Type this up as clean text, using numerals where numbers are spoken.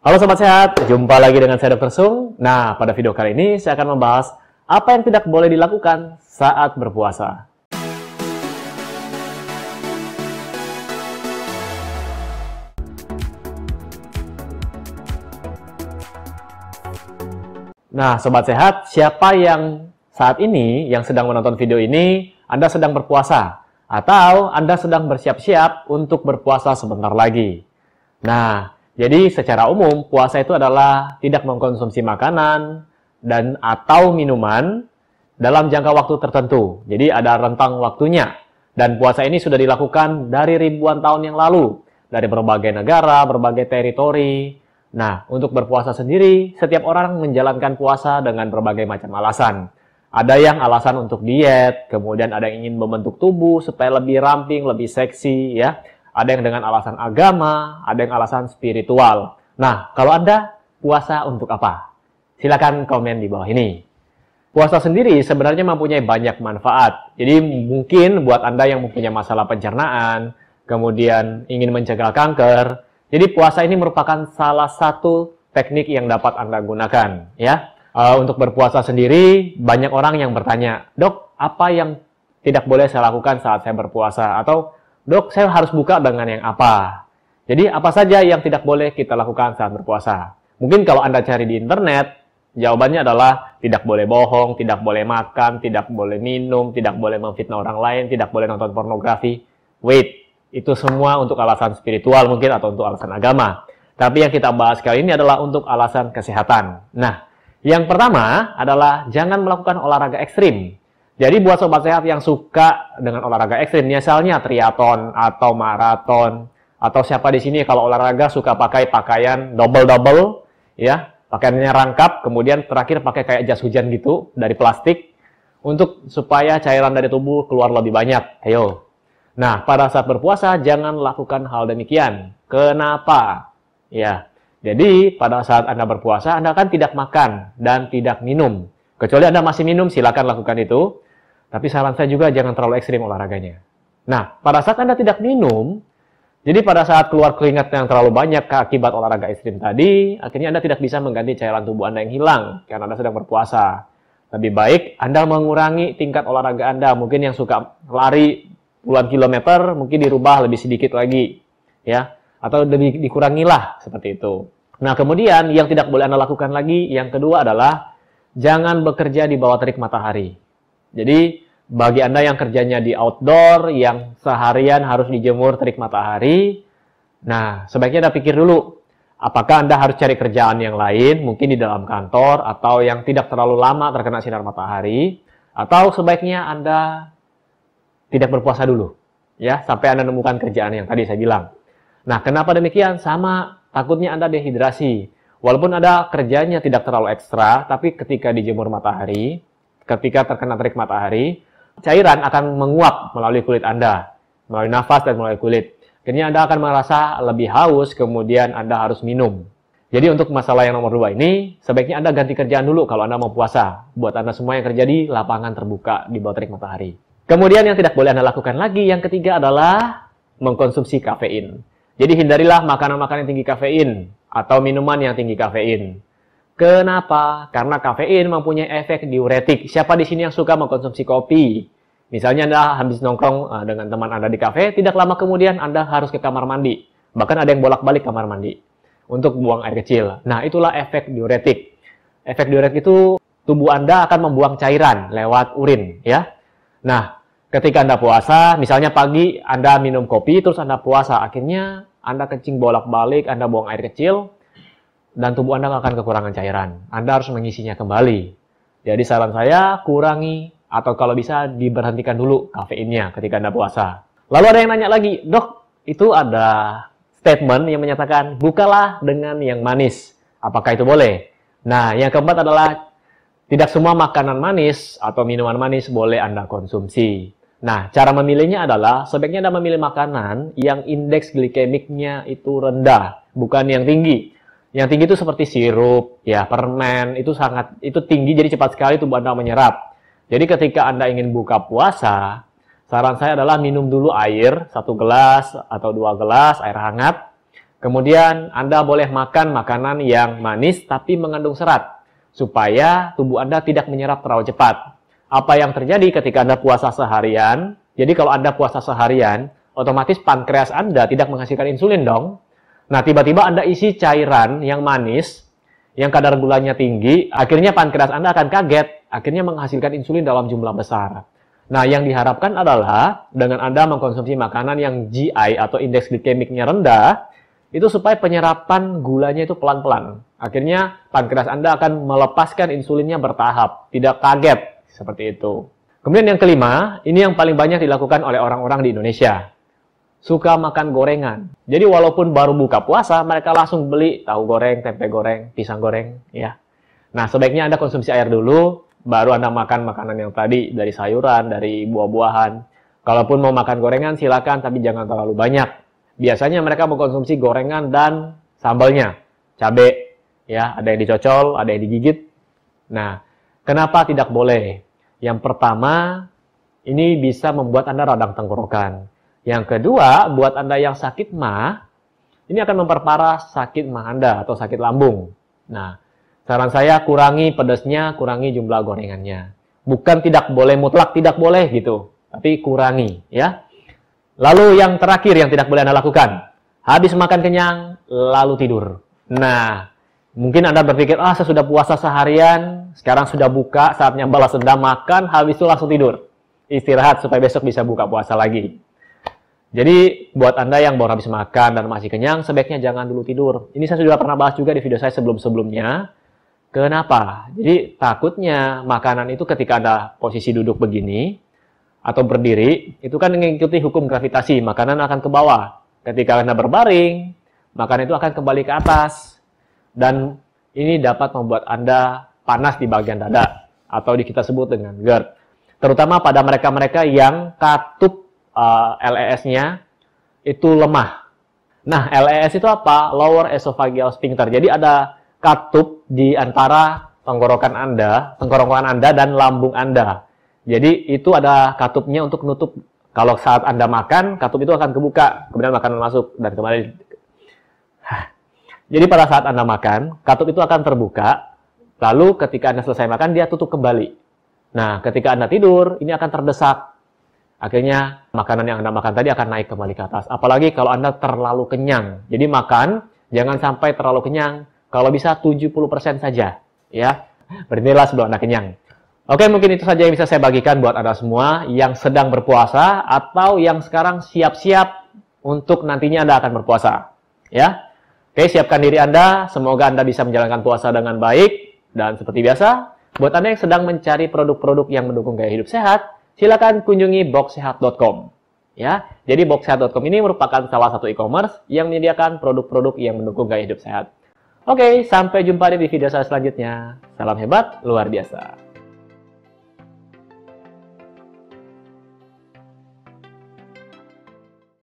Halo Sobat Sehat, jumpa lagi dengan saya Dr. Sung. Nah, pada video kali ini saya akan membahas apa yang tidak boleh dilakukan saat berpuasa. Nah, Sobat Sehat, siapa yang saat ini yang sedang menonton video ini, Anda sedang berpuasa atau Anda sedang bersiap-siap untuk berpuasa sebentar lagi. Nah, jadi secara umum puasa itu adalah tidak mengkonsumsi makanan dan atau minuman dalam jangka waktu tertentu. Jadi ada rentang waktunya. Dan puasa ini sudah dilakukan dari ribuan tahun yang lalu, dari berbagai negara, berbagai teritori. Nah, untuk berpuasa sendiri, setiap orang menjalankan puasa dengan berbagai macam alasan. Ada yang alasan untuk diet, kemudian ada yang ingin membentuk tubuh supaya lebih ramping, lebih seksi, ya. Ada yang dengan alasan agama, ada yang alasan spiritual. Nah, kalau Anda puasa untuk apa? Silakan komen di bawah ini. Puasa sendiri sebenarnya mempunyai banyak manfaat. Jadi mungkin buat Anda yang mempunyai masalah pencernaan, kemudian ingin mencegah kanker. Jadi puasa ini merupakan salah satu teknik yang dapat Anda gunakan, ya. Untuk berpuasa sendiri, banyak orang yang bertanya, "Dok, apa yang tidak boleh saya lakukan saat saya berpuasa?" Atau "Dok, saya harus buka dengan yang apa?" Jadi, apa saja yang tidak boleh kita lakukan saat berpuasa? Mungkin kalau Anda cari di internet, jawabannya adalah tidak boleh bohong, tidak boleh makan, tidak boleh minum, tidak boleh memfitnah orang lain, tidak boleh nonton pornografi. Wait, itu semua untuk alasan spiritual mungkin atau untuk alasan agama. Tapi yang kita bahas kali ini adalah untuk alasan kesehatan. Nah, yang pertama adalah jangan melakukan olahraga ekstrim. Jadi buat Sobat Sehat yang suka dengan olahraga ekstrim, misalnya triathlon atau maraton, atau siapa di sini kalau olahraga suka pakai pakaian double-double, ya, pakaiannya rangkap, kemudian terakhir pakai kayak jas hujan gitu, dari plastik, untuk supaya cairan dari tubuh keluar lebih banyak. Ayo. Nah, pada saat berpuasa, jangan lakukan hal demikian. Kenapa? Ya, jadi pada saat Anda berpuasa, Anda kan tidak makan dan tidak minum. Kecuali Anda masih minum, silakan lakukan itu. Tapi saran saya juga jangan terlalu ekstrim olahraganya. Nah, pada saat Anda tidak minum, jadi pada saat keluar keringat yang terlalu banyak akibat olahraga ekstrim tadi, akhirnya Anda tidak bisa mengganti cairan tubuh Anda yang hilang karena Anda sedang berpuasa. Lebih baik Anda mengurangi tingkat olahraga Anda. Mungkin yang suka lari puluhan kilometer, mungkin dirubah lebih sedikit lagi, ya, atau lebih dikurangilah seperti itu. Nah, kemudian yang tidak boleh Anda lakukan lagi, yang kedua adalah jangan bekerja di bawah terik matahari. Jadi, bagi Anda yang kerjanya di outdoor, yang seharian harus dijemur terik matahari, nah, sebaiknya Anda pikir dulu, apakah Anda harus cari kerjaan yang lain, mungkin di dalam kantor, atau yang tidak terlalu lama terkena sinar matahari, atau sebaiknya Anda tidak berpuasa dulu, ya, sampai Anda menemukan kerjaan yang tadi saya bilang. Nah, kenapa demikian? Sama, takutnya Anda dehidrasi. Walaupun Anda kerjanya tidak terlalu ekstra, tapi ketika dijemur matahari, ketika terkena terik matahari, cairan akan menguap melalui kulit Anda, melalui nafas dan melalui kulit. Akhirnya Anda akan merasa lebih haus, kemudian Anda harus minum. Jadi untuk masalah yang nomor 2 ini, sebaiknya Anda ganti kerjaan dulu kalau Anda mau puasa. Buat Anda semua yang kerja di lapangan terbuka di bawah terik matahari. Kemudian yang tidak boleh Anda lakukan lagi, yang ketiga adalah mengkonsumsi kafein. Jadi hindarilah makanan-makanan yang tinggi kafein atau minuman yang tinggi kafein. Kenapa? Karena kafein mempunyai efek diuretik. Siapa di sini yang suka mengkonsumsi kopi? Misalnya Anda habis nongkrong dengan teman Anda di kafe, tidak lama kemudian Anda harus ke kamar mandi. Bahkan ada yang bolak-balik kamar mandi untuk buang air kecil. Nah, itulah efek diuretik. Efek diuretik itu tubuh Anda akan membuang cairan lewat urin, ya. Nah, ketika Anda puasa, misalnya pagi Anda minum kopi, terus Anda puasa, akhirnya Anda kencing bolak-balik, Anda buang air kecil, dan tubuh Anda akan kekurangan cairan. Anda harus mengisinya kembali. Jadi saran saya, kurangi atau kalau bisa diberhentikan dulu kafeinnya ketika Anda puasa. Lalu ada yang nanya lagi, "Dok, itu ada statement yang menyatakan bukalah dengan yang manis. Apakah itu boleh?" Nah, yang keempat adalah tidak semua makanan manis atau minuman manis boleh Anda konsumsi. Nah, cara memilihnya adalah sebaiknya Anda memilih makanan yang indeks glikemiknya itu rendah, bukan yang tinggi. Yang tinggi itu seperti sirup, ya, permen, itu tinggi, jadi cepat sekali tubuh Anda menyerap. Jadi ketika Anda ingin buka puasa, saran saya adalah minum dulu air, 1 gelas atau 2 gelas air hangat. Kemudian Anda boleh makan makanan yang manis tapi mengandung serat, supaya tubuh Anda tidak menyerap terlalu cepat. Apa yang terjadi ketika Anda puasa seharian? Jadi kalau Anda puasa seharian, otomatis pankreas Anda tidak menghasilkan insulin dong. Nah, tiba-tiba Anda isi cairan yang manis, yang kadar gulanya tinggi, akhirnya pankreas Anda akan kaget, akhirnya menghasilkan insulin dalam jumlah besar. Nah, yang diharapkan adalah dengan Anda mengkonsumsi makanan yang GI atau indeks glikemiknya rendah, itu supaya penyerapan gulanya itu pelan-pelan. Akhirnya pankreas Anda akan melepaskan insulinnya bertahap, tidak kaget, seperti itu. Kemudian yang kelima, ini yang paling banyak dilakukan oleh orang-orang di Indonesia. Suka makan gorengan. Jadi walaupun baru buka puasa, mereka langsung beli tahu goreng, tempe goreng, pisang goreng, ya. Nah, sebaiknya Anda konsumsi air dulu, baru Anda makan makanan yang tadi, dari sayuran, dari buah-buahan. Kalaupun mau makan gorengan, silakan, tapi jangan terlalu banyak. Biasanya mereka mengkonsumsi gorengan dan sambalnya, cabai, ya, ada yang dicocol, ada yang digigit. Nah, kenapa tidak boleh? Yang pertama, ini bisa membuat Anda radang tenggorokan. Yang kedua, buat Anda yang sakit maag, ini akan memperparah sakit maag Anda atau sakit lambung. Nah, saran saya kurangi pedasnya, kurangi jumlah gorengannya. Bukan tidak boleh, mutlak tidak boleh gitu, tapi kurangi ya. Lalu yang terakhir yang tidak boleh Anda lakukan, habis makan kenyang lalu tidur. Nah, mungkin Anda berpikir, ah saya sudah puasa seharian, sekarang sudah buka, saatnya balas dendam, makan, habis itu langsung tidur. Istirahat supaya besok bisa buka puasa lagi. Jadi, buat Anda yang baru habis makan dan masih kenyang, sebaiknya jangan dulu tidur. Ini saya sudah pernah bahas juga di video saya sebelum-sebelumnya. Kenapa? Jadi takutnya makanan itu ketika Anda posisi duduk begini atau berdiri, itu kan mengikuti hukum gravitasi, makanan akan ke bawah. Ketika Anda berbaring, makanan itu akan kembali ke atas. Dan ini dapat membuat Anda panas di bagian dada atau kita sebut dengan GERD. Terutama pada mereka-mereka yang katup LES-nya itu lemah. Nah, LES itu apa? Lower esophageal sphincter. Jadi ada katup di antara tenggorokan Anda dan lambung Anda. Jadi itu ada katupnya untuk menutup. Kalau saat Anda makan, katup itu akan kebuka, kemudian makanan masuk dan kembali. Jadi pada saat Anda makan, katup itu akan terbuka, lalu ketika Anda selesai makan, dia tutup kembali. Nah, ketika Anda tidur, ini akan terdesak. Akhirnya, makanan yang Anda makan tadi akan naik kembali ke atas. Apalagi kalau Anda terlalu kenyang. Jadi makan, jangan sampai terlalu kenyang. Kalau bisa 70% saja, ya. Berhentilah sebelum Anda kenyang. Oke, mungkin itu saja yang bisa saya bagikan buat Anda semua yang sedang berpuasa atau yang sekarang siap-siap untuk nantinya Anda akan berpuasa, ya. Oke, siapkan diri Anda. Semoga Anda bisa menjalankan puasa dengan baik. Dan seperti biasa, buat Anda yang sedang mencari produk-produk yang mendukung gaya hidup sehat, silakan kunjungi boxsehat.com. Ya, jadi boxsehat.com ini merupakan salah satu e-commerce yang menyediakan produk-produk yang mendukung gaya hidup sehat. Oke, sampai jumpa di video saya selanjutnya. Salam hebat, luar biasa.